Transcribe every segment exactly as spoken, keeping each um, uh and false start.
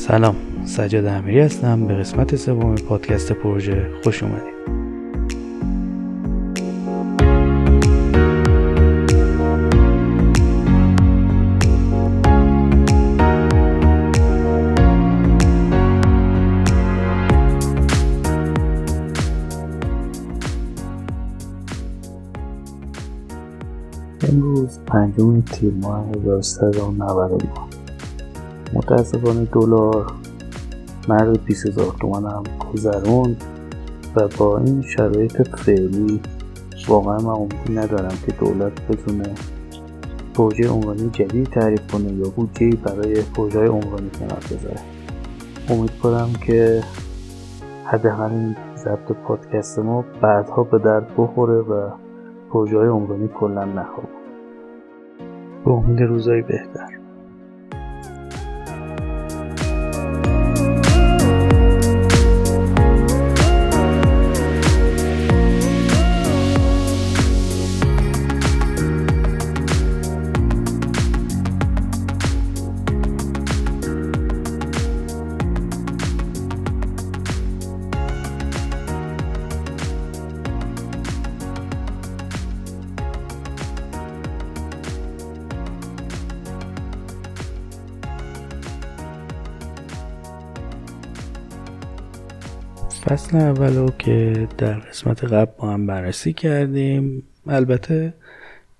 سلام، سجاد امیری هستم. به قسمت سوم پادکست پروژه خوش اومدید. امروز پنجم تیر ماه هزار و سیصد و نود و دو، متاسفانه دلار مرد بیست هزار تومان هم گذروند و با این شرایط فعلی واقعا من امیدی ندارم که دولت بتونه پروژه عمرانی جدید تعریف کنه یا بودجه‌ای برای پروژه‌های عمرانی کنار بذاره. امیدوارم که حداقل این ضبط پادکست ما بعدها به درد بخوره و پروژه‌های عمرانی کلا نخوابه. به امید روزای بهتر. فصل اولو که در قسمت قبل با هم بررسی کردیم، البته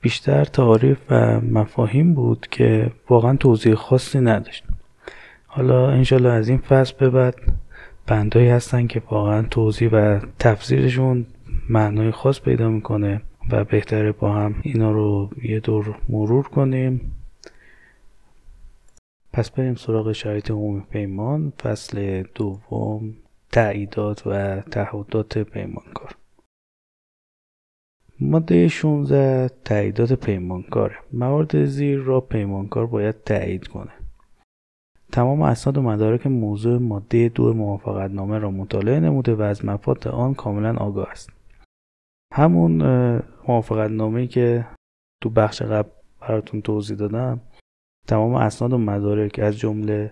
بیشتر تعاریف و مفاهیم بود که واقعا توضیح خاصی نداشت. حالا انشالله از این فصل به بعد بندایی هستن که واقعا توضیح و تفسیرشون معنای خاص پیدا میکنه و بهتره با هم اینا رو یه دور مرور کنیم. پس بریم سراغ شرایط عمومی پیمان، فصل دوم، تأییدات و تعهدات پیمانکار. ماده شانزده تأییدات پیمانکاره. موارد زیر را پیمانکار باید تأیید کنه. تمام اسناد و مدارک موضوع ماده دو موافقتنامه را مطالعه نموده و از مفاد آن کاملا آگاه است. همون موافقتنامه‌ای که تو بخش قبل براتون توضیح دادم، تمام اسناد و مدارک از جمله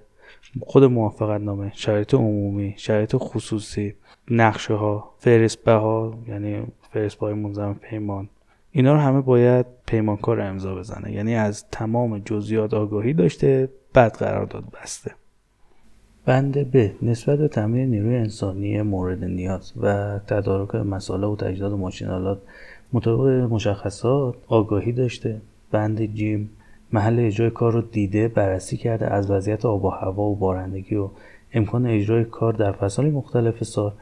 خود موافقتنامه، شرایط عمومی، شرایط خصوصی، نقشه ها، فرست‌بها، یعنی فرست‌بهای منظم پیمان، اینا رو همه باید پیمانکار امضا بزنه. یعنی از تمام جزئیات آگاهی داشته، بعد قرارداد بسته. بند ب، نسبت به تامین نیروی انسانی مورد نیاز و تدارک مساله و تجهیزات و ماشینالات مطابق مشخصات آگاهی داشته. بند ج، محل اجرای کار رو دیده، بررسی کرده، از وضعیت آب و هوا و بارندگی و امکان اجرای کار در فصل‌های مختلف سال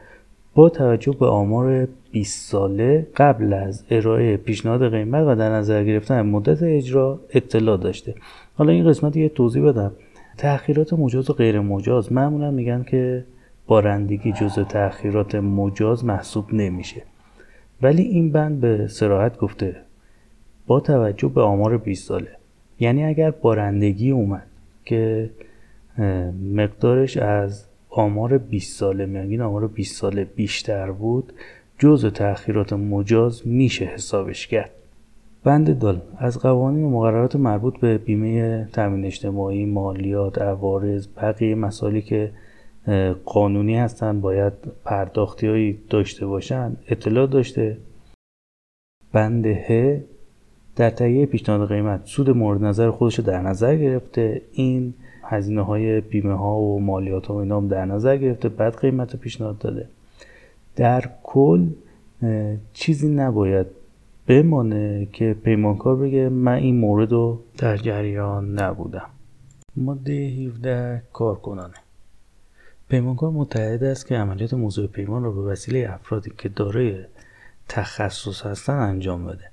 با توجه به آمار بیست ساله قبل از ارائه پیشنهاد قیمت و در نظر گرفتن مدت اجرا اطلاع داشته. حالا این قسمت یه توضیح بدم. تأخیرات مجاز و غیر مجاز، معمولا میگن که بارندگی جزء تأخیرات مجاز محسوب نمیشه، ولی این بند به صراحت گفته با توجه به آمار بیست ساله. یعنی اگر بارندگی اومد که مقدارش از آمار بیست ساله، میانگین آمار بیست ساله بیشتر بود، جزء تأخیرات مجاز میشه حسابش کرد. بند دال، از قوانین و مقررات مربوط به بیمه تامین اجتماعی، مالیات، عوارض، بقیه مسائلی که قانونی هستن باید پرداختی‌هایی داشته باشن، اطلاع داشته. بند ه، در تهیه پیشنهاد قیمت سود مورد نظر خودش رو در نظر گرفته، این هزینه های بیمه ها و مالیات ها و اینا هم در نظر گرفته، بعد قیمت رو پیشنهاد داده. در کل چیزی نباید بمانه که پیمانکار بگه من این مورد رو در جریان نبودم. ماده هفده کارکنانه. پیمانکار متعهد است که عملیات موضوع پیمان را به وسیله افرادی که دارای تخصص هستند انجام بده.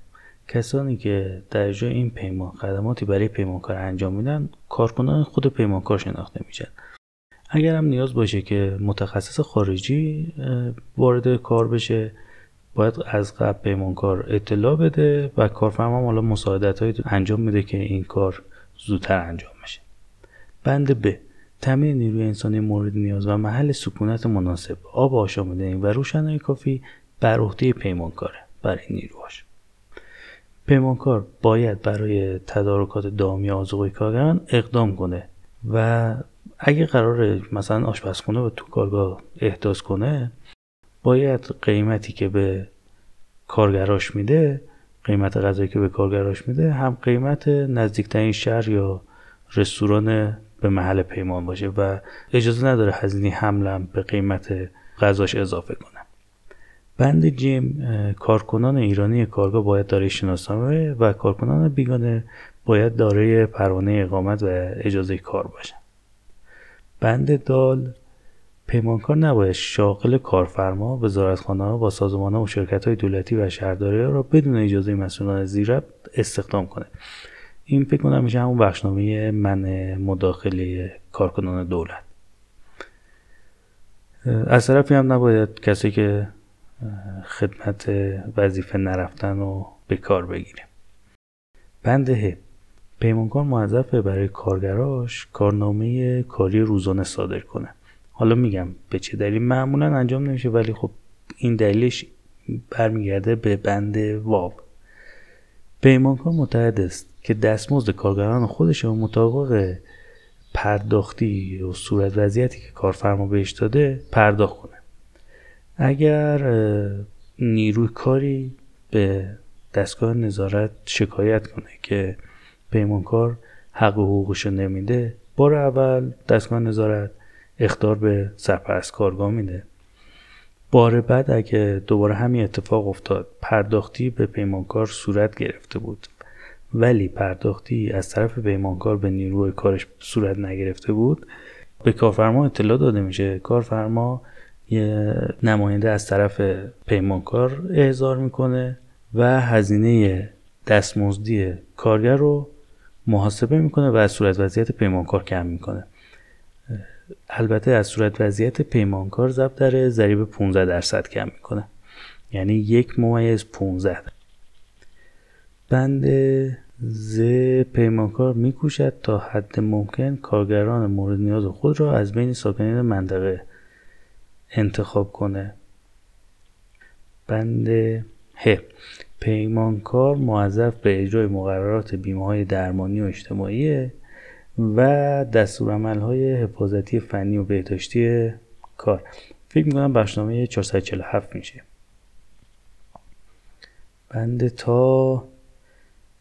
کسانی که در اجرای این پیمان خدماتی برای پیمانکار انجام میدن، کارکنان خود پیمانکار شناخته میشن. اگر هم نیاز باشه که متخصص خارجی وارد کار بشه، باید از قبل پیمانکار اطلاع بده و کارفرما هم حالا مساعدت‌هایی انجام میده که این کار زودتر انجام بشه. بند ب، تامین نیروی انسانی مورد نیاز و محل سکونت مناسب، آب آشامیدنی و روشنایی کافی بر عهده پیمانکاره برای نیروهاش. پیمانکار باید برای تدارکات دائمی آذوقه کارگران اقدام کنه و اگه قراره مثلا آشپزخونه به تو کارگاه احداث کنه، باید قیمتی که به کارگراش میده، قیمت غذایی که به کارگراش میده، هم قیمت نزدیکترین شهر یا رستوران به محل پیمان باشه و اجازه نداره هزینه حملم به قیمت غذاش اضافه کنه. بند جیم، کارکنان ایرانی کارگاه باید دارای شناسنامه و کارکنان بیگانه باید دارای پروانه اقامت و اجازه کار باشن. بند دال، پیمانکار نباید شاغل کارفرما، وزارتخانه‌ها با سازمان‌ها و شرکت‌های دولتی و شهرداری‌ها را بدون اجازه مسئولان زیر استخدام کنه. این فکر کنم میشه همون بخشنامه منع مداخله کارکنان دولت. از طرفی هم نباید کسی که خدمت وظیفه نرفتن رو به کار بگیره. بند ه، پیمانکار موظفه برای کارگراش کارنامه کاری روزانه صادر کنه. حالا میگم به چه دلیل معمولا انجام نمیشه، ولی خب این دلیلش برمیگرده به بند واو. پیمانکار متعهد است که دستمزد کارگران خودش مطابق پرداختی و صورت وضعیتی که کارفرما بهش داده پرداخت کنه. اگر نیروی کاری به دستگاه نظارت شکایت کنه که پیمانکار حق و حقوقش رو نمیده، بار اول دستگاه نظارت اخطار به سرپرست کارگاه میده. بار بعد اگه دوباره همین اتفاق افتاد، پرداختی به پیمانکار صورت گرفته بود ولی پرداختی از طرف پیمانکار به نیروی کارش صورت نگرفته بود، به کارفرما اطلاع داده میشه. کارفرما یه نماینده از طرف پیمانکار احضار میکنه و هزینه دستمزدی کارگر رو محاسبه میکنه و از صورت وضعیت پیمانکار کم میکنه. البته از صورت وضعیت پیمانکار ضرب در ضریب پانزده درصد کم میکنه، یعنی یک ممیز پانزده. بند ز، پیمانکار میکوشد تا حد ممکن کارگران مورد نیاز خود را از بین ساکنین منطقه انتخاب کنه. بند ه، پیمانکار موظف به اجرای مقررات بیمه‌های درمانی و اجتماعی و دستورالعمل‌های حفاظتی فنی و بهداشتی کار. فکر می‌کنم بخشنامه چهارصد و چهل و هفت میشه. بند تا،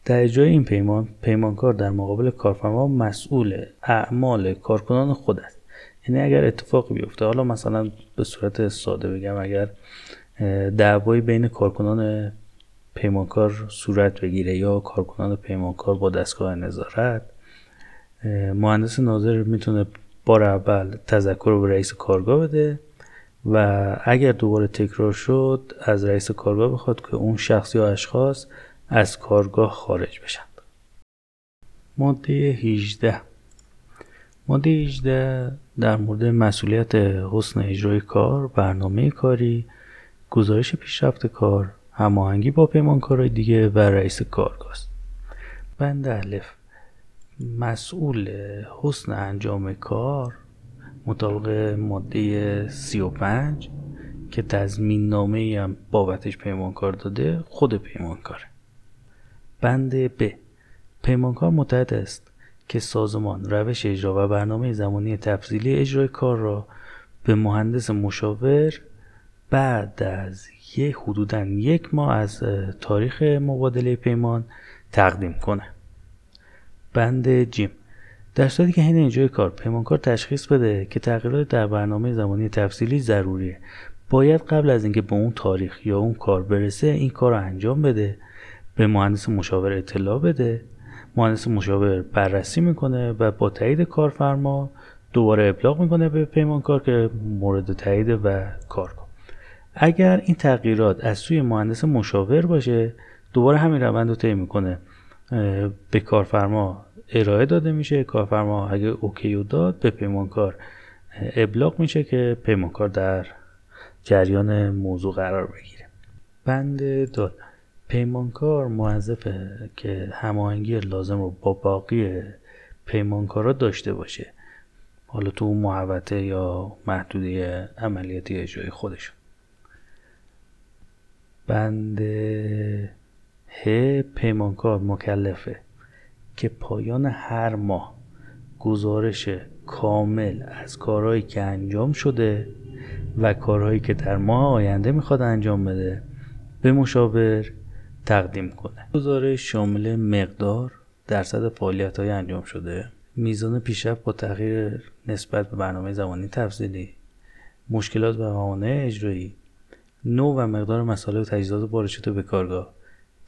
در اجرای این پیمان پیمانکار در مقابل کارفرما مسئول اعمال کارکنان خود است. یعنی اگر اتفاقی بیفته، حالا مثلا به صورت ساده بگم، اگر دعوایی بین کارکنان پیمانکار صورت بگیره یا کارکنان پیمانکار با دستگاه نظارت، مهندس ناظر میتونه بار اول تذکر رو به رئیس کارگاه بده و اگر دوباره تکرار شد از رئیس کارگاه بخواد که اون شخص یا اشخاص از کارگاه خارج بشن. ماده هجده، ماده هجده در مورد مسئولیت حسن اجرای کار، برنامه کاری، گزارش پیشرفت کار، هماهنگی با پیمانکارهای دیگه و رئیس کارگاه است. بند الف، مسئول حسن انجام کار مطابق ماده سی و پنج که تضمین نامه‌ای هم بابتش پیمانکار داده، خود پیمانکاره. بند ب، پیمانکار متعهد است که سازمان، روش اجرا و برنامه زمانی تفصیلی اجرای کار را به مهندس مشاور بعد از یه حدوداً یک ماه از تاریخ مبادله پیمان تقدیم کنه. بند جیم، در صورتی که حین اجرای کار پیمانکار تشخیص بده که تغییرات در برنامه زمانی تفصیلی ضروریه، باید قبل از اینکه به اون تاریخ یا اون کار برسه این کار رو انجام بده، به مهندس مشاور اطلاع بده، مهندس مشاور بررسی میکنه و با تایید کارفرما دوباره ابلاغ میکنه به پیمانکار که مورد تایید و کار کن. اگر این تغییرات از سوی مهندس مشاور باشه، دوباره همین روند رو طی میکنه، به کارفرما ارائه داده میشه. کارفرما اگه اوکی داد، به پیمانکار ابلاغ میشه که پیمانکار در جریان موضوع قرار بگیره. بند دال، پیمانکار موظفه که هماهنگی لازم رو با باقی پیمانکارا داشته باشه، حالا تو اون محوطه یا محدوده عملیاتی اجرای خودشون. بند ه، پیمانکار مکلفه که پایان هر ماه گزارش کامل از کارهایی که انجام شده و کارهایی که در ماه آینده میخواد انجام بده به مشاور تقدیم کنه. گزارش شامل مقدار، درصد فعالیت‌های انجام شده، میزان پیشرفت با تغییر نسبت به برنامه زمانی تفصیلی، مشکلات و موانع اجرایی، نوع و مقدار مصالح و تجهیزات وارد شده به کارگاه،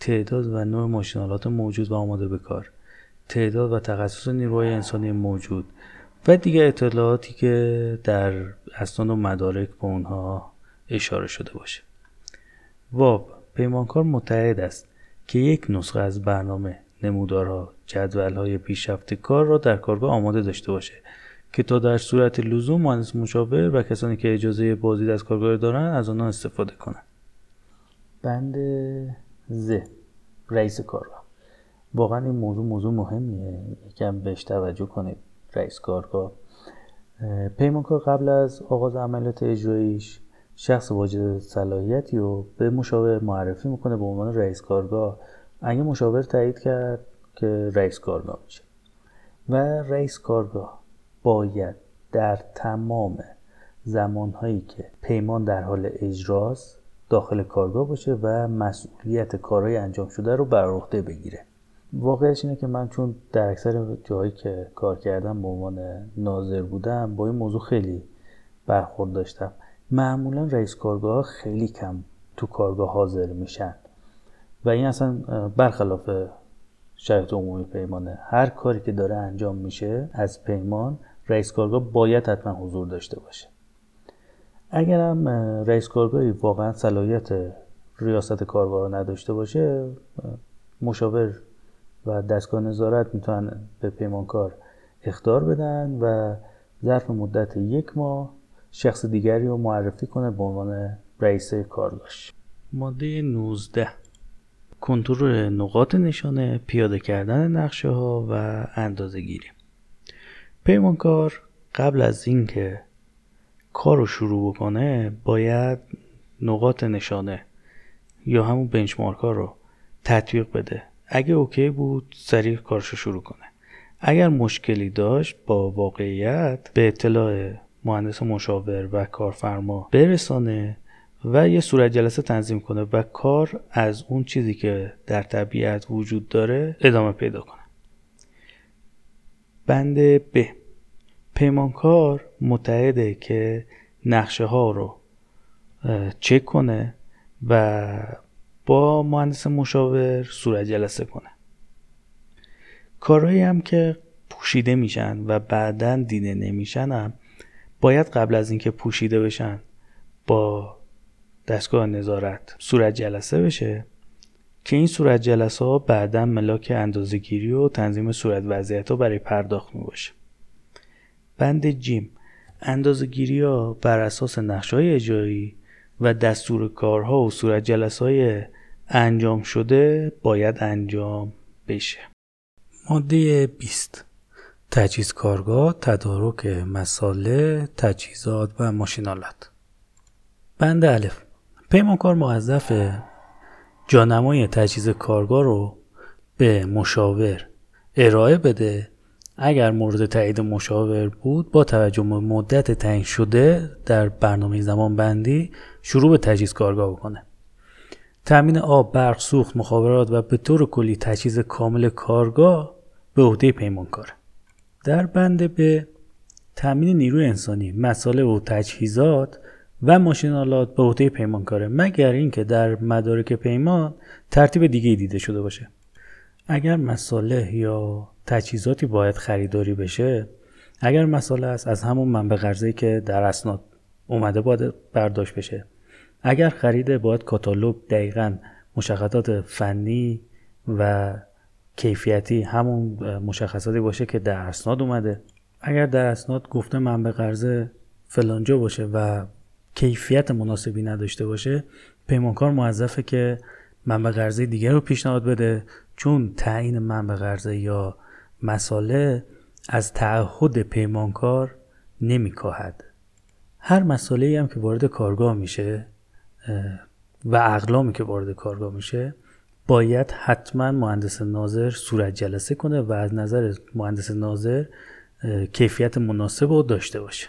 تعداد و نوع ماشینالات موجود و آماده به کار، تعداد و تخصص نیروهای انسانی موجود و دیگر اطلاعاتی که در اسناد و مدارک به اونها اشاره شده باشه. واب پیمانکار متعهد است که یک نسخه از برنامه، نمودارها، جدول‌های پیشرفت کار را در کارگاه آماده داشته باشه که تا در صورت لزوم مهندس مشاور و کسانی که اجازه بازدید از کارگاه دارند از آنها استفاده کنند. بند ز رئیس کارگاه. واقعا این موضوع موضوع مهمیه، یکم بهش توجه کنید. رئیس کارگاه پیمانکار قبل از آغاز عملیات اجراییش شخص واجد صلاحیتی رو به مشاور معرفی میکنه به عنوان رئیس کارگاه. اگه مشاور تایید کرد که رئیس کارگاه میشه و رئیس کارگاه باید در تمام زمانهایی که پیمان در حال اجراست داخل کارگاه باشه و مسئولیت کارهای انجام شده رو بر عهده بگیره. واقعش اینه که من چون در اکثر جایی که کار کردم به عنوان ناظر بودم با این موضوع خیلی برخورد داشتم. معمولا رئیس کارگاه خیلی کم تو کارگاه حاضر میشن و این اصلا برخلاف شرایط عمومی پیمانه. هر کاری که داره انجام میشه از پیمان رئیس کارگاه باید حتما حضور داشته باشه. اگر هم رئیس کارگاهی واقعا صلاحیت ریاست کارگاه رو نداشته باشه، مشاور و دستگاه نظارت میتونن به پیمانکار اخطار بدن و ظرف مدت یک ماه شخص دیگری رو معرفی کنه به عنوان رئیس کارگاه. ماده نوزده، کنترل نقاط نشانه، پیاده کردن نقشه ها و اندازه گیری. پیمانکار قبل از اینکه کار رو شروع بکنه باید نقاط نشانه یا همون بنچمارک ها رو تطبیق بده. اگه اوکی بود سریع کارش رو شروع کنه. اگر مشکلی داشت با واقعیت به اطلاع مهندس مشاور و کارفرما برسانه و یه صورت جلسه تنظیم کنه و کار از اون چیزی که در طبیعت وجود داره ادامه پیدا کنه. بند ب، پیمانکار متعهده که نقشه ها رو چک کنه و با مهندس مشاور صورت جلسه کنه. کارهایی هم که پوشیده میشن و بعداً دیده نمیشن هم باید قبل از اینکه پوشیده بشن با دستگاه نظارت صورت جلسه بشه که این صورت جلسه ها بعداً ملاک اندازه‌گیری و تنظیم صورت وضعیت ها برای پرداخت می باشه. بند جیم، اندازه‌گیری ها بر اساس نقشه‌های اجرایی و دستور کارها و صورت جلسه‌های انجام شده باید انجام بشه. ماده بیست، تجهیز کارگاه، تدارک مصالح، تجهیزات و ماشینالات. بند الف، پیمانکار موظفه جانمای تجهیز کارگاه رو به مشاور ارائه بده. اگر مورد تایید مشاور بود با توجه به مدت تعیین شده در برنامه زمان بندی شروع به تجهیز کارگاه بکنه. تامین آب، برق، سوخت، مخابرات و به طور کلی تجهیز کامل کارگاه به عهده پیمانکاره. در بند به، تامین نیروی انسانی، مصالح و تجهیزات و ماشینالات به عهده پیمانکاره مگر اینکه در مدارک پیمان ترتیب دیگه‌ای دیده شده باشه. اگر مصالح یا تجهیزاتی باید خریداری بشه، اگر مصالح است از همون منبع قرضه‌ای که در اسناد اومده باید برداشت بشه. اگر خریده باید کاتالوگ، دقیقاً مشخصات فنی و کیفیتی همون مشخصاتی باشه که در اسناد اومده. اگر در اسناد گفته منبع قرضه فلانجا باشه و کیفیت مناسبی نداشته باشه، پیمانکار موظفه که منبع قرضه دیگر رو پیشنهاد بده، چون تعیین منبع قرضه یا مصالح از تعهد پیمانکار نمی‌کاهد. هر مصالحی هم که وارد کارگاه میشه و اقلامی که وارد کارگاه میشه باید حتما مهندس ناظر صورت جلسه کنه و از نظر مهندس ناظر کیفیت مناسب رو داشته باشه.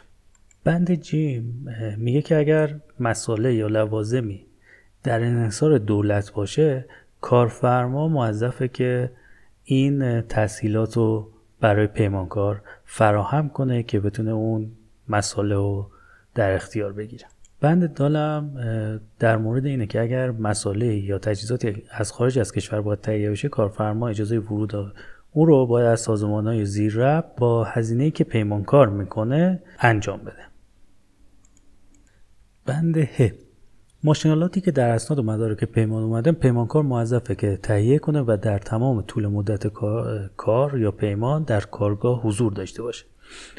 بند جی میگه که اگر مساله یا لوازمی در انحصار دولت باشه، کارفرما موظفه که این تسهیلات رو برای پیمانکار فراهم کنه که بتونه اون مساله رو در اختیار بگیره. بند دالم در مورد اینه که اگر مساله یا تجهیزاتی از خارج از کشور باید تهیه بشه، کارفرما اجازه ورود اون رو باید از سازمان‌های زیر ربط با هزینه‌ای که پیمانکار میکنه انجام بده. بند ه ماشینالاتی که در اسناد و مدارک پیمان اومدن، پیمانکار موظفه که تهیه کنه و در تمام طول مدت کار یا پیمان در کارگاه حضور داشته باشه.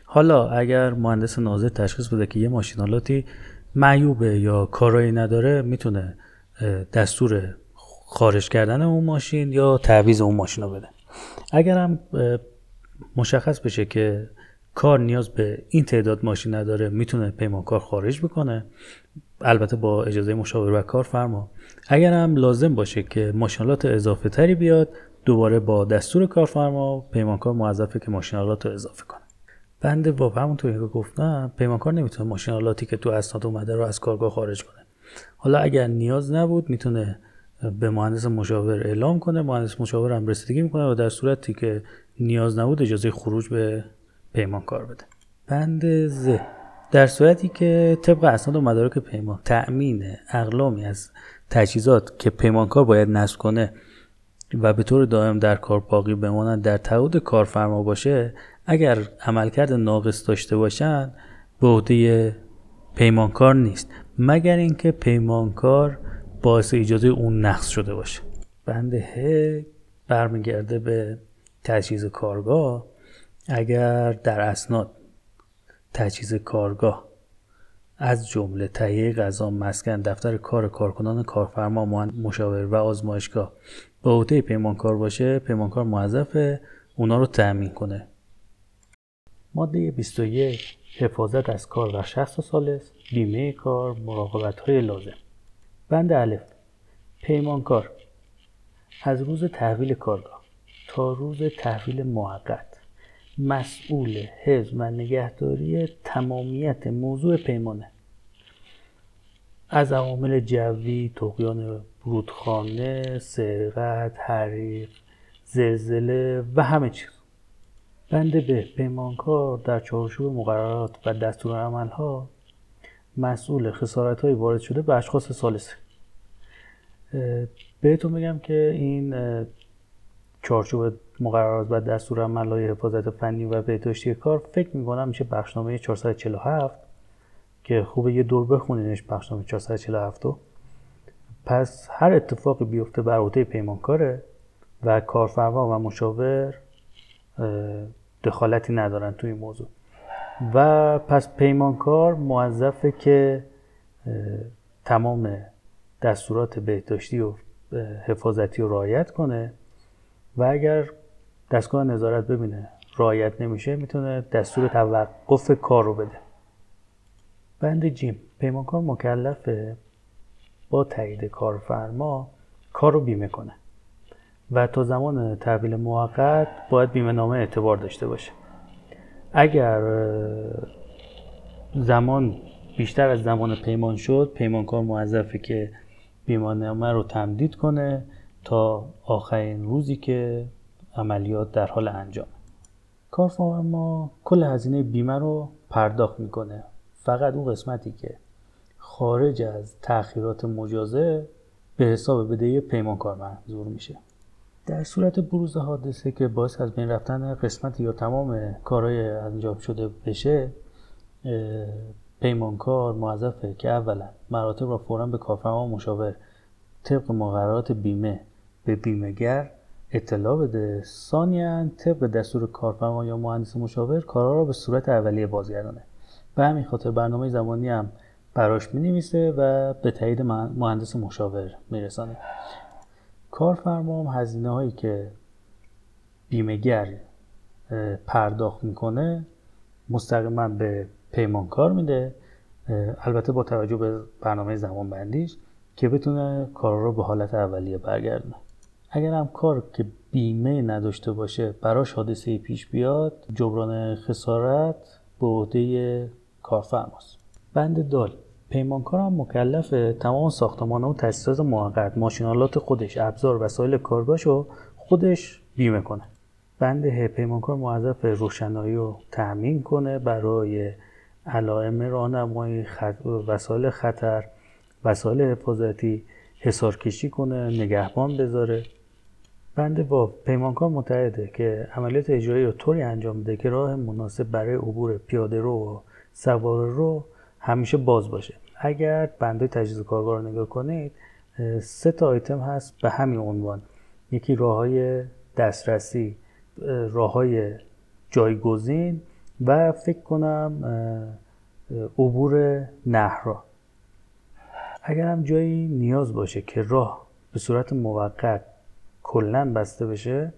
حالا اگر مهندس ناظر تشخیص بده که یه ماشینالاتی معیوبه یا کارایی نداره، میتونه دستور خارج کردن اون ماشین یا تعویض اون ماشین رو بده. اگر هم مشخص بشه که کار نیاز به این تعداد ماشین نداره، میتونه پیمانکار خارج بکنه، البته با اجازه مشاور و کارفرما. اگر هم لازم باشه که ماشینالات اضافه تری بیاد، دوباره با دستور کارفرما پیمانکار موظفه که ماشینالات رو اضافه کنه. بنده باب همونطوری که گفتم، پیمانکار نمیتونه ماشینالاتی که تو اسناد اومده رو از کارگاه خارج کنه. حالا اگر نیاز نبود، میتونه به مهندس مشاور اعلام کنه، مهندس مشاور هم رسیدگی میکنه و در صورتی که نیاز نبود اجازه خروج به پیمانکار بده. بند ز در صورتی که طبق اسناد و مدارک پیمان تأمین اقلامی از تجهیزات که پیمانکار باید نصب کنه و به طور دائم در کار باقی بمانند در تعهد کارفرما باشه، اگر عملکرد ناقص داشته باشند به عهده پیمانکار نیست، مگر اینکه پیمانکار باعث ایجاد اون نقص شده باشه. بند ه برمیگرده به تجهیز کارگاه. اگر در اسناد تجهیز کارگاه از جمله تهیه غذا، مسکن، دفتر کار کارکنان، کارفرما، مشاور و آزمایشگاه به عهده پیمانکار باشه، پیمانکار موظفه اونا رو تأمین کنه. ماده بیست و یک حفاظت از کار و شخص ثالث، بیمه کار، مراقبت‌های لازم. بند الف پیمانکار از روز تحویل کارگاه تا روز تحویل موقت مسئول حفظ و نگهداری تمامیت موضوع پیمانه، از عوامل جوی، طغیان رودخانه، سرقت، حریق، زلزله و همه چیز. بند ب پیمانکار در چارچوب مقررات و دستورالعمل‌ها مسئول خسارت‌های وارد شده به اشخاص ثالثه. بهتون میگم که این چارچوب مقررات و دستورالعمل‌های حفاظت فنی و بهداشتی کار فکر می‌کنم میشه بخشنامه چهارصد و چهل و هفت که خوبه یه دور بخونینش بخشنامه چهارصد و چهل و هفت. پس هر اتفاقی بیفته بر عهده پیمانکاره و کارفرما و مشاور دخالتی ندارن توی این موضوع و پس پیمانکار موظفه که تمام دستورات بهداشتی و حفاظتی رو رعایت کنه و اگر دستگاه نظارت ببینه رعایت نمیشه، میتونه دستور توقف کار رو بده. بند جیم پیمانکار مکلفه با تایید کارفرما کار رو بیمه کنه و تا زمان تحویل موقت باید بیمه نامه اعتبار داشته باشه. اگر زمان بیشتر از زمان پیمان شد، پیمانکار موظفه که بیمه نامه رو تمدید کنه تا آخرین روزی که عملیات در حال انجام. کارفرما کل هزینه بیمه رو پرداخت میکنه، فقط اون قسمتی که خارج از تأخیرات مجازه به حساب بدهی پیمانکار منظور میشه. در صورت بروز حادثه که باعث از بین رفتن قسمتی یا تمام کارهای انجام شده بشه، پیمانکار موظفه که اولا مراتب را فوراً به کارفرما و مشاور طبق مقررات بیمه به بیمه‌گر اطلاع بده، ثانیاً طبق دستور کارفرما یا مهندس مشاور کارها را به صورت اولیه بازگردانه. به همین خاطر برنامه زمانی هم براش می‌نویسه و به تایید مهندس مشاور می‌رسانه. کارفرما هم هزینه هایی که بیمه‌گر پرداخت میکنه مستقیما به پیمانکار میده، البته با توجه به برنامه زمان بندیش که بتونه کار رو به حالت اولیه برگردونه. اگر هم کار که بیمه نداشته باشه براش حادثه پیش بیاد، جبران خسارت به عهده کارفرماست. بند دال پیمانکار هم مکلفه تمام ساختمان‌ها و تأسیسات موقت، ماشینالات خودش، ابزار، وسایل کارگاهشو خودش بیمه کنه. بند ه پیمانکار موظف روشنایی رو تأمین کنه برای علائم راهنمایی، وسایل خطر، وسایل حفاظتی، حصارکشی کنه، نگهبان بذاره. بند و پیمانکار متعهده که عملیات اجرایی رو طوری انجام بده که راه مناسب برای عبور پیاده رو و سوار رو همیشه باز باشه. اگر بنده تجهیز کارگاه رو نگاه کنید، سه تا آیتم هست به همین عنوان. یکی راه‌های دسترسی، راه‌های جایگزین و فکر کنم عبور نهرها. اگر هم جایی نیاز باشه که راه به صورت موقت کلاً بسته بشه،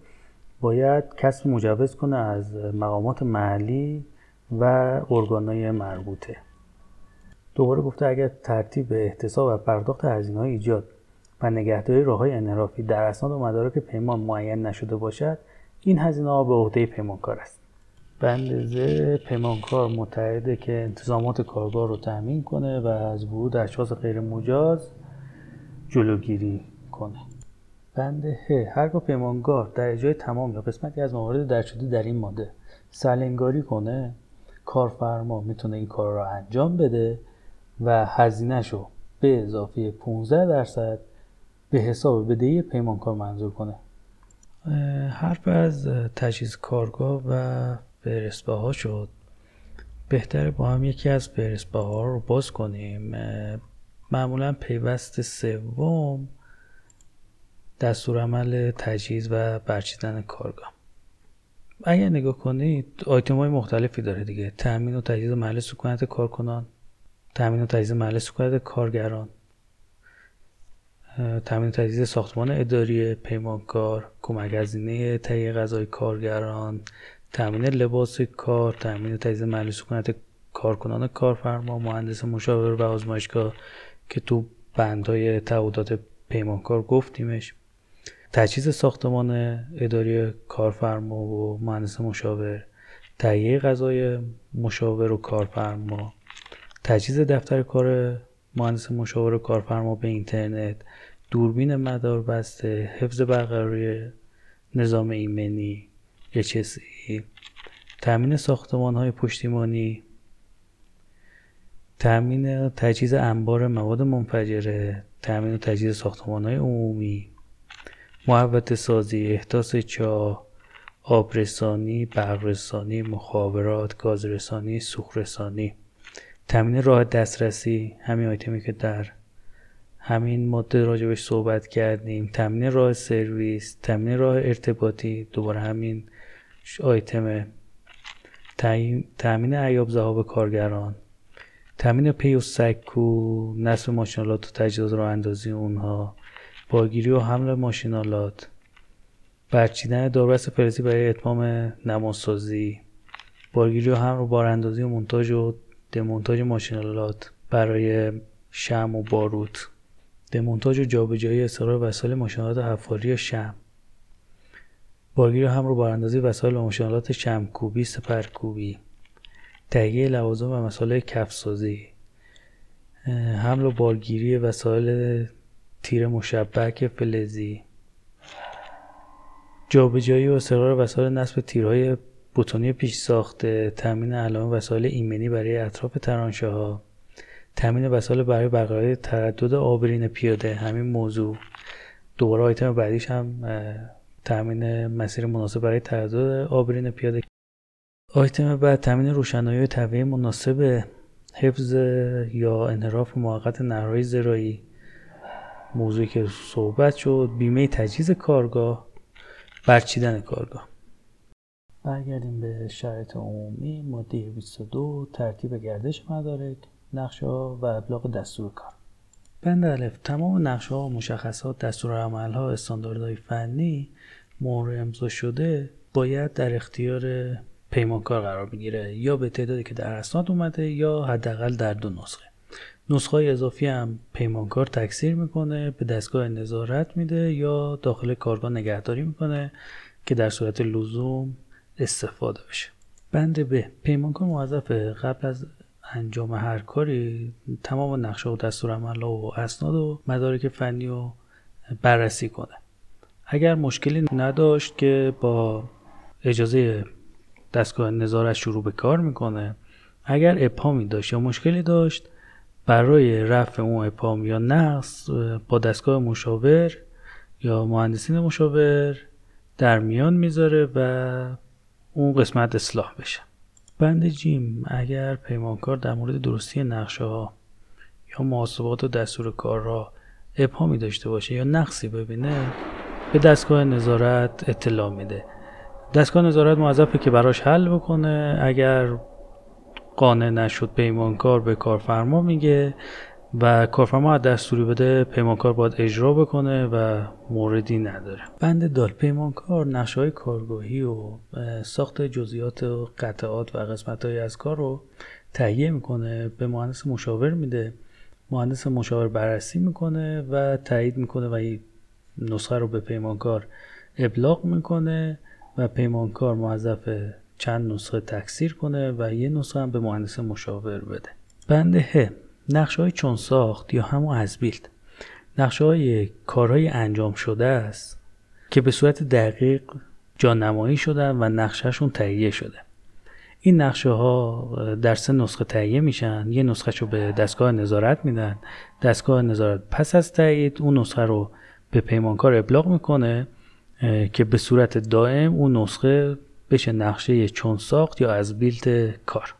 باید کسب مجوز کنه از مقامات محلی و ارگان‌های مربوطه. دوباره گفته اگر ترتیب احتساب و پرداخت هزینه‌های ایجاد و نگهداری راه‌های انحرافی در اسناد و مدارک پیمان معین نشده باشد، این هزینه‌ها به عهده پیمانکار است. بند ز پیمانکار متعهده که انتظامات کارگاه رو تأمین کنه و از ورود اشخاص غیر مجاز جلوگیری کنه. بند ه هرگاه پیمانکار در اجرای تمام یا قسمتی از موارد درج شده در این ماده سلنگاری کنه، کارفرما میتونه این کار رو انجام بده و هزینه‌شو به اضافه پانزده درصد به حساب بدهی پیمانکار منظور کنه. حرف از تجهیز کارگاه و برسبه‌ها شد. بهتره با هم یکی از برسبه‌ها رو باز کنیم. معمولاً پیوست سوم دستورالعمل تجهیز و برچیدن کارگاه. اگر نگاه کنید آیتم‌های مختلفی داره دیگه. تأمین و تجهیز محل سکونت کارکنان، تأمین و تجهیز محل سکونت کارگران، تأمین و تجهیز ساختمان اداری پیمانکار، کمک هزینه تهیه غذای کارگران، تأمین لباس کار، تأمین و تجهیز محل سکونت کارکنان کارفرما، مهندس مشاور و آزمایشگاه که تو بندهای تعهدات پیمانکار گفتیمش، تجهیز ساختمان اداری کارفرما و مهندس مشاور، تهیه غذای مشاور و کارفرما، تجهیز دفتر کار مهندس مشاور و کارفرما به اینترنت، دوربین مداربسته، حفظ برقراری نظام ایمنی اچ اس ای، تأمین ساختمان‌های پشتیبانی، تأمین تجهیز انبار مواد منفجره، تأمین تجهیز ساختمان‌های عمومی، محوطه سازی، احداث چاه، آبرسانی، برقرسانی، مخابرات، گازرسانی، سوخت‌رسانی، تأمین راه دسترسی، همین آیتمی که در همین ماده راجبش صحبت کردیم، تأمین راه سرویس، تأمین راه ارتباطی، دوباره همین آیتم، تأمین عیاب ذهاب کارگران، تأمین پی و سکو، نصب ماشینالات و تجهیزات راه اندازی اونها، پاگیری و حمل ماشینالات، برچیدن داربست فلزی برای اتمام نماسازی، پاگیری و حمل و باراندازی و مونتاژ و دمونتاژ ماشینالات برای شمع و باروت، دمونتاژ و جابجایی اصرار وسایل ماشینالات حفاری یا شمع، پاگیری و حمل و باراندازی وسایل و ماشینالات شمع‌کوبی، سپرکوبی، تهیه لوازم و مسائل کفسازی، حمل و بارگیری وسایل تیر مشبک فلزی، جابجایی و اصرار وسایل نصب تیرهای بوتونی پیش ساخته، تامین علائم وسایل ایمنی برای اطراف ترانشه ها، تامین وسایل برای برقراری تردد آبرین پیاده، همین موضوع. دوباره آیتم بعدیش هم تامین مسیر مناسب برای تردد آبرین پیاده. آیتم بعد تامین روشنایی و توییع مناسب، حفظ یا انحراف موقت نهرهای زراعی، موضوعی که صحبت شد، بیمه تجهیز کارگاه، برچیدن کارگاه. برگردیم به شرایط عمومی. ماده بیست و دو ترتیب گردش مدارک، نقشه‌ها و ابلاغ دستور کار. بند الف تمام نقشه‌ها، مشخصات، دستورالعمل‌ها، استانداردهای فنی مهر امضا شده باید در اختیار پیمانکار قرار بگیره، یا به تعدادی که در اسناد اومده یا حداقل در دو نسخه. نسخه‌های اضافی هم پیمانکار تکثیر میکنه، به دستگاه نظارت میده یا داخل کارگاه نگهداری میکنه که در صورت لزوم استفاده بشه. بند ب، پیمانکار موظف قبل از انجام هر کاری تمام نقشه و دستورالعمل‌ها و اسناد و مدارک فنی رو بررسی کنه. اگر مشکلی نداشت که با اجازه دستگاه نظارت شروع به کار میکنه. اگر ابهامی داشت یا مشکلی داشت، برای رفع اون ابهام یا نقص با دستگاه مشاور یا مهندسین مشاور در میان میذاره و اون قسمت اصلاح بشه. بند جیم، اگر پیمانکار در مورد درستی نقشه ها یا محاسبات و دستور کار را ابهامی داشته باشه یا نقصی ببینه، به دستگاه نظارت اطلاع میده. دستگاه نظارت موظفه که براش حل بکنه. اگر قانع نشد پیمانکار، به کارفرما میگه و کارفرما از دستوری بده پیمانکار باید اجرا بکنه و موردی نداره. بند دال، پیمانکار نقشه‌های کارگاهی و ساخت جزئیات و قطعات و قسمت‌های از کار رو تهیه میکنه، به مهندس مشاور میده، مهندس مشاور بررسی میکنه و تایید میکنه و این نسخه رو به پیمانکار ابلاغ میکنه و پیمانکار موظف چند نسخه تکثیر کنه و یه نسخه هم به مهندس مشاور بده. بند ه، نقشه‌های چون ساخت یا همون از بیلد، نقشه‌های کارهای انجام شده است که به صورت دقیق جانمایی شدن و نقشه‌شون تهیه شده. این نقشه‌ها در سه نسخه تهیه میشن، یه نسخه‌شو به دستگاه نظارت میدن، دستگاه نظارت پس از تایید اون نسخه رو به پیمانکار ابلاغ میکنه که به صورت دائم اون نسخه بشه نقشه چون ساخت یا از بیلد کار.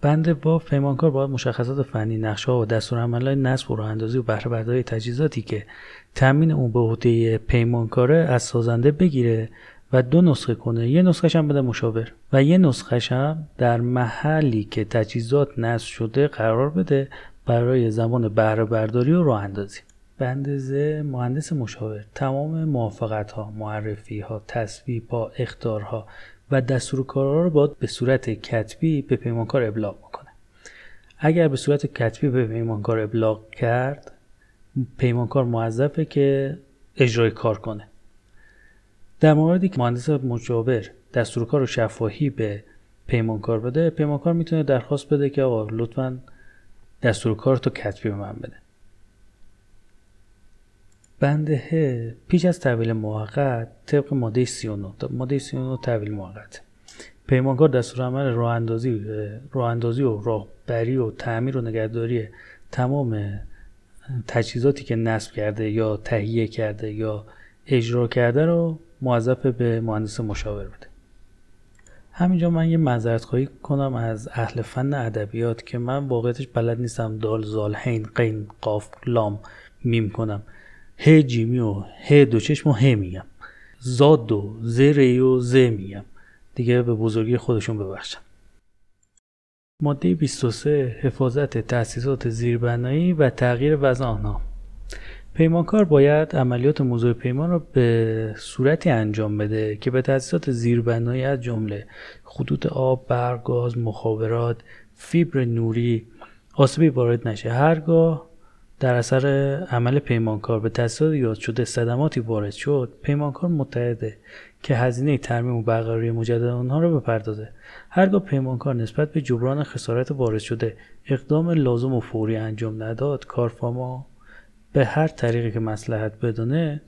بند با، پیمانکار باید مشخصات فنی نقشه ها و دستورالعمل‌های نصب و راه اندازی و بهره برداری تجهیزاتی که تامین اون به عهده پیمانکاره از سازنده بگیره و دو نسخه کنه، یه نسخه‌ش هم بده مشاور و یه نسخه‌ش هم در محلی که تجهیزات نصب شده قرار بده برای زمان بهره برداری و راه اندازی. بند ز، مهندس مشاور تمام موافقت ها، معرفی ها، تصویب ها، اخطار ها و دستور کارها رو باید به صورت کتبی به پیمانکار ابلاغ بکنه. اگر به صورت کتبی به پیمانکار ابلاغ کرد، پیمانکار موظفه که اجرای کار کنه. در موردی که مهندس مشاور دستور کار و شفاهی به پیمانکار بده، پیمانکار میتونه درخواست بده که آقا لطفاً دستور کار تو کتبی به من بده. بند ه، پیش از تحویل موقت طبق ماده سی و نه، ماده سی و نه تحویل موقت، پیمانکار دستورالعمل راه اندازی راه اندازی و راهبری و تعمیر و نگهداری تمام تجهیزاتی که نصب کرده یا تهیه کرده یا اجرا کرده رو موظف به مهندس مشاور بده. همینجا من یه معذرت خواهی کنم از اهل فن ادبیات که من واقعیتش بلد نیستم دال زال هین قین قاف لام میم کنم. ه جیمی و ه دو چشم و ه میگم، زاد و ز ری و ز میگم، دیگه به بزرگی خودشون ببخشن. ماده بیست و سه، حفاظت تأسیسات زیربنایی و تغییر وضع آنها. پیمانکار باید عملیات موضوع پیمان را به صورتی انجام بده که به تأسیسات زیربنایی از جمله خطوط آب، برق، گاز، مخابرات، فیبر نوری آسیبی وارد نشه. هرگاه در اثر عمل پیمانکار به تأسیسات یاد شده صدماتی وارد شد، پیمانکار متعهده که هزینه ترمیم و برقراری مجدد آنها را بپردازه. هرگاه پیمانکار نسبت به جبران خسارت وارد شده اقدام لازم و فوری انجام نداد، کارفرما به هر طریقی که مصلحت بدانه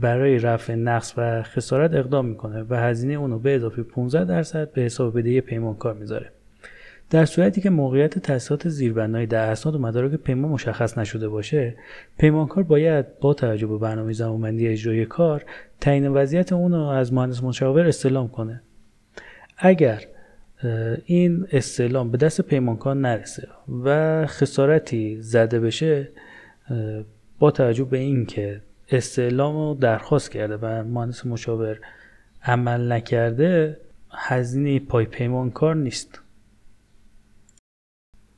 برای رفع نقص و خسارت اقدام میکنه و هزینه اون رو به اضافه پانزده درصد به حساب بدهی پیمانکار میذاره. در صورتی که موقعیت تأسیسات زیربنایی در اسناد و مدارک پیمان مشخص نشده باشه، پیمانکار باید با توجه به برنامه زمانبندی اجرای کار تعیین وضعیت اون رو از مهندس مشاور استلام کنه. اگر این استلام به دست پیمانکار نرسه و خسارتی زده بشه، با توجه به اینکه استلام رو درخواست کرده و مهندس مشاور عمل نکرده، هزینه پای پیمانکار نیست.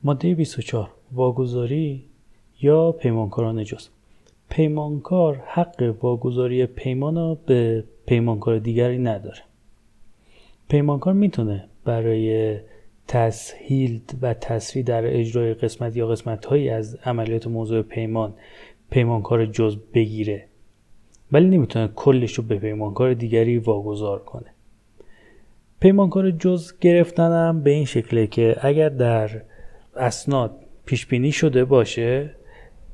ماده بیست و چهار، واگذاری یا پیمانکاران جز. پیمانکار حق واگذاری پیمان را به پیمانکار دیگری نداره. پیمانکار میتونه برای تسهیل و تسریع در اجرای قسمت یا قسمت‌هایی از عملیات موضوع پیمان پیمانکار جزء بگیره، ولی نمیتونه کلش رو به پیمانکار دیگری واگذار کنه. پیمانکار جزء گرفتنم به این شکله که اگر در اسناد پیش بینی شده باشه،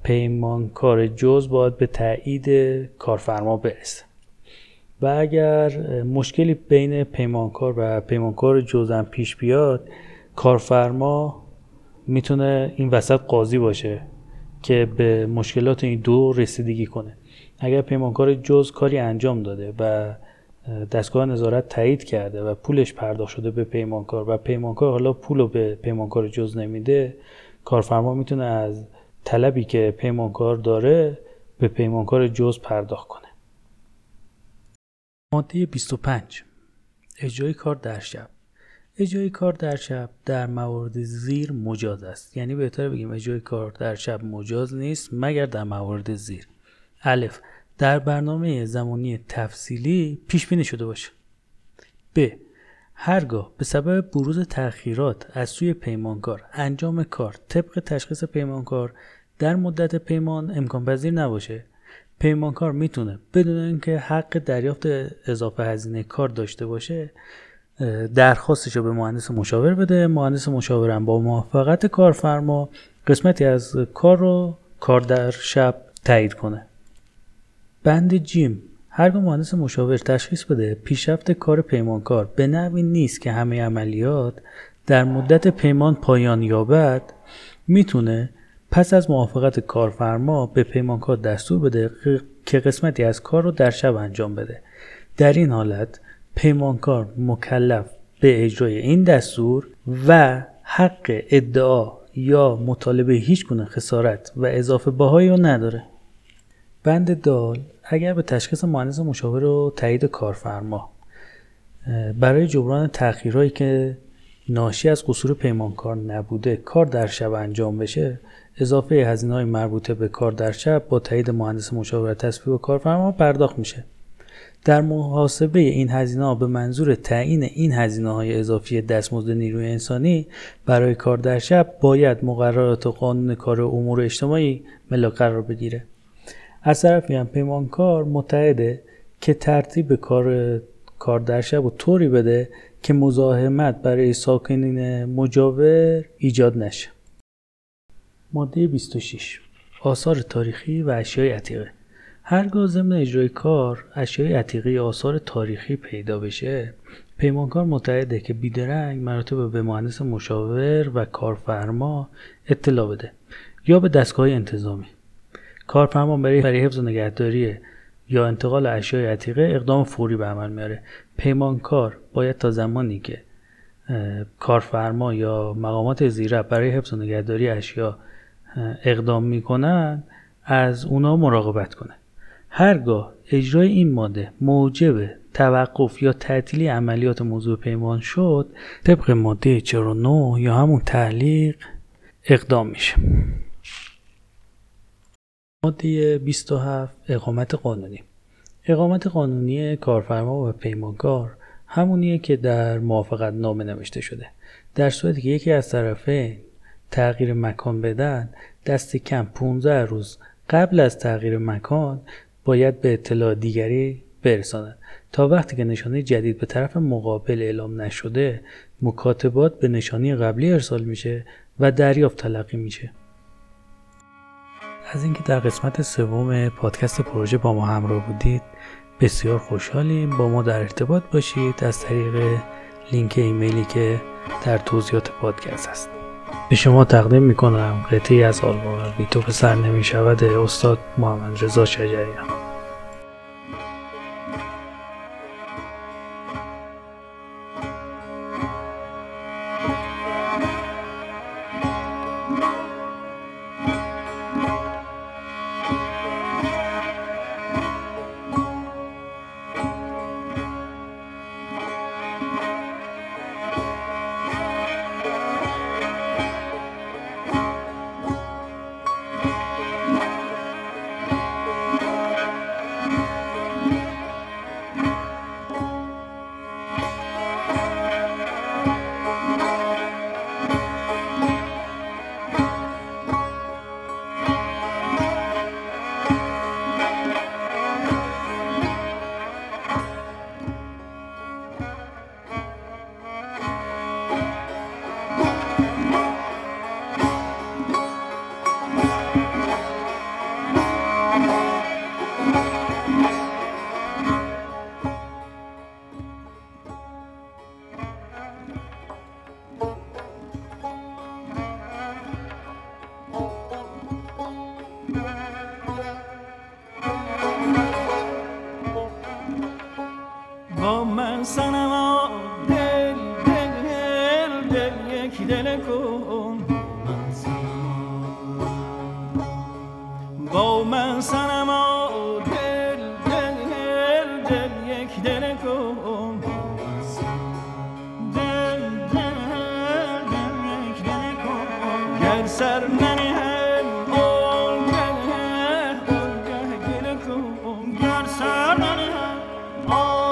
پیمانکار جزء باید به تایید کارفرما برسه و اگر مشکلی بین پیمانکار و پیمانکار جزء هم پیش بیاد، کارفرما میتونه این وسط قاضی باشه که به مشکلات این دو رسیدگی کنه. اگر پیمانکار جزء کاری انجام داده و دستگاه نظارت تایید کرده و پولش پرداخت شده به پیمانکار و پیمانکار حالا پولو به پیمانکار جزء نمیده، کارفرما میتونه از طلبی که پیمانکار داره به پیمانکار جزء پرداخت کنه. ماده بیست و پنج، اجرای کار در شب. اجرای کار در شب در موارد زیر مجاز است. یعنی بهتر بگیم اجرای کار در شب مجاز نیست مگر در موارد زیر. الف، در برنامه زمانی تفصیلی پیش بینی شده باشه. ب، هرگاه به سبب بروز تأخیرات از سوی پیمانکار انجام کار طبق تشخیص پیمانکار در مدت پیمان امکان پذیر نباشه، پیمانکار میتونه بدون اینکه حق دریافت اضافه هزینه کار داشته باشه درخواستش رو به مهندس مشاور بده. مهندس مشاورم با موافقت کارفرما قسمتی از کار رو کار در شب تایید کنه. بند جیم، هرگاه مهندس مشاور تشخیص بده پیشرفت کار پیمانکار به نحوی نیست که همه عملیات در مدت پیمان پایان یابد، میتونه پس از موافقت کارفرما به پیمانکار دستور بده که قسمتی از کار رو در شب انجام بده. در این حالت پیمانکار مکلف به اجرای این دستور و حق ادعا یا مطالبه هیچگونه خسارت و اضافه بهایی رو نداره. بند دال، اگر به تشخیص مهندس مشاور و تایید کارفرما برای جبران تأخیرهایی که ناشی از قصور پیمانکار نبوده کار در شب انجام بشه، اضافه هزینه‌های مربوطه به کار در شب با تایید مهندس مشاور تصفیه و کارفرما پرداخت میشه. در محاسبه این هزینه‌ها به منظور تعیین این هزینه‌های اضافی دستمزد نیروی انسانی برای کار در شب باید مقررات قانون کار امور اجتماعی ملاک قرار بگیره. از طرفی هم پیمانکار متعهده که ترتیب کار کار در شب و طوری بده که مزاحمت برای ساکنین مجاور ایجاد نشه. ماده بیست و شش، آثار تاریخی و اشیای عتیقه. هرگاه ضمن اجرای کار اشیای عتیقه یا آثار تاریخی پیدا بشه، پیمانکار متعهده که بیدرنگ مراتب به مهندس مشاور و کارفرما اطلاع بده یا به دستگاه انتظامی. کارفرما برای حفظ و نگهداری یا انتقال اشیای عتیقه اقدام فوری به عمل میاره. پیمانکار باید تا زمانی که کارفرما یا مقامات زیرا برای حفظ و نگهداری اشیا اقدام میکنن از اونا مراقبت کنه. هرگاه اجرای این ماده موجب توقف یا تعطیلی عملیات موضوع پیمان شد، طبق ماده چهل و نه یا همون تعلیق اقدام میشه. ماده بیست و هفت، اقامت قانونی. اقامت قانونی کارفرما و پیمانکار همونیه که در موافقت نامه نوشته شده. در صورتی که یکی از طرفین تغییر مکان بدن، دست کم پانزده روز قبل از تغییر مکان باید به اطلاع دیگری برساند. تا وقتی که نشانه جدید به طرف مقابل اعلام نشده، مکاتبات به نشانه قبلی ارسال میشه و دریافت تلقی میشه. از اینکه در قسمت سوم پادکست پروژه با ما همراه بودید بسیار خوشحالیم. با ما در ارتباط باشید از طریق لینک ایمیلی که در توضیحات پادکست است. به شما تقدیم میکنم قطعی از آلبوم بی تو پسر نمیشود استاد محمد رضا شجریان. دل یک دل کن با من سنما، دل دل دل دل یک دل کن، دل دل دل یک دل کن، گر سر منی هم اول دل دل دل کن، گر سر منی هم اول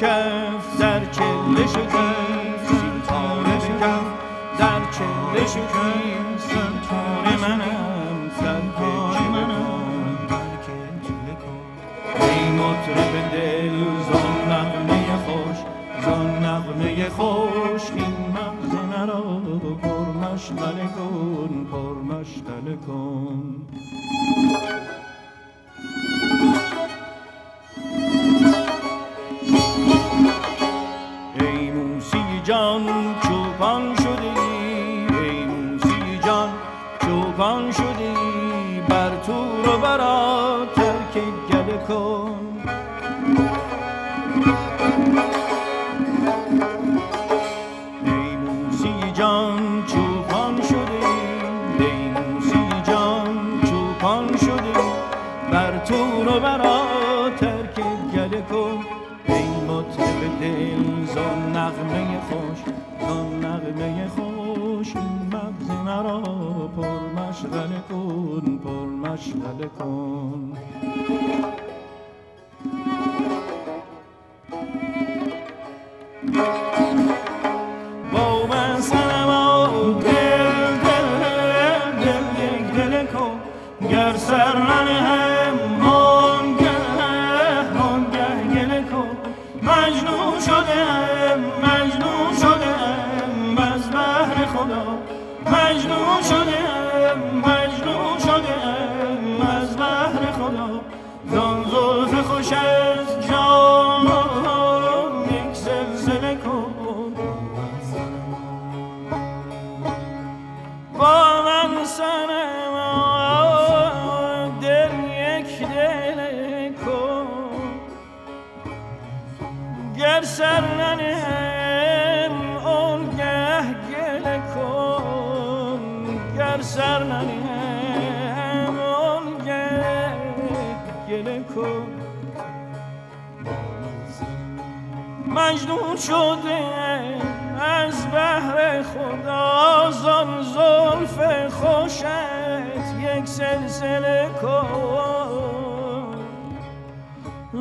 Thank you. مجنون شدم، مجنون شدم از بحر خدا، زان زلف خوش از جانم یک زلزله کن، با من سرم دل یک دل کن، گر سر ننهم آنگه گله کن، گر سر ننهم آنگه گله کن. مجنون شده از بحر خدا، زان زلف خوشت یک سلسله کن،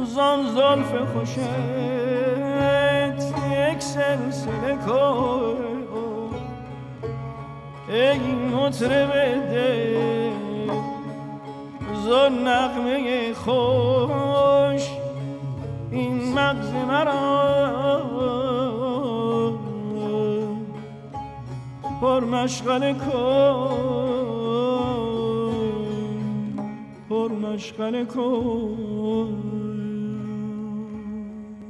زان زلف خوشت یک سلسله کن. ای مطرب دل زان نغمه خوش، این مغز مرا پر مشغله کن، پر مشغله کن.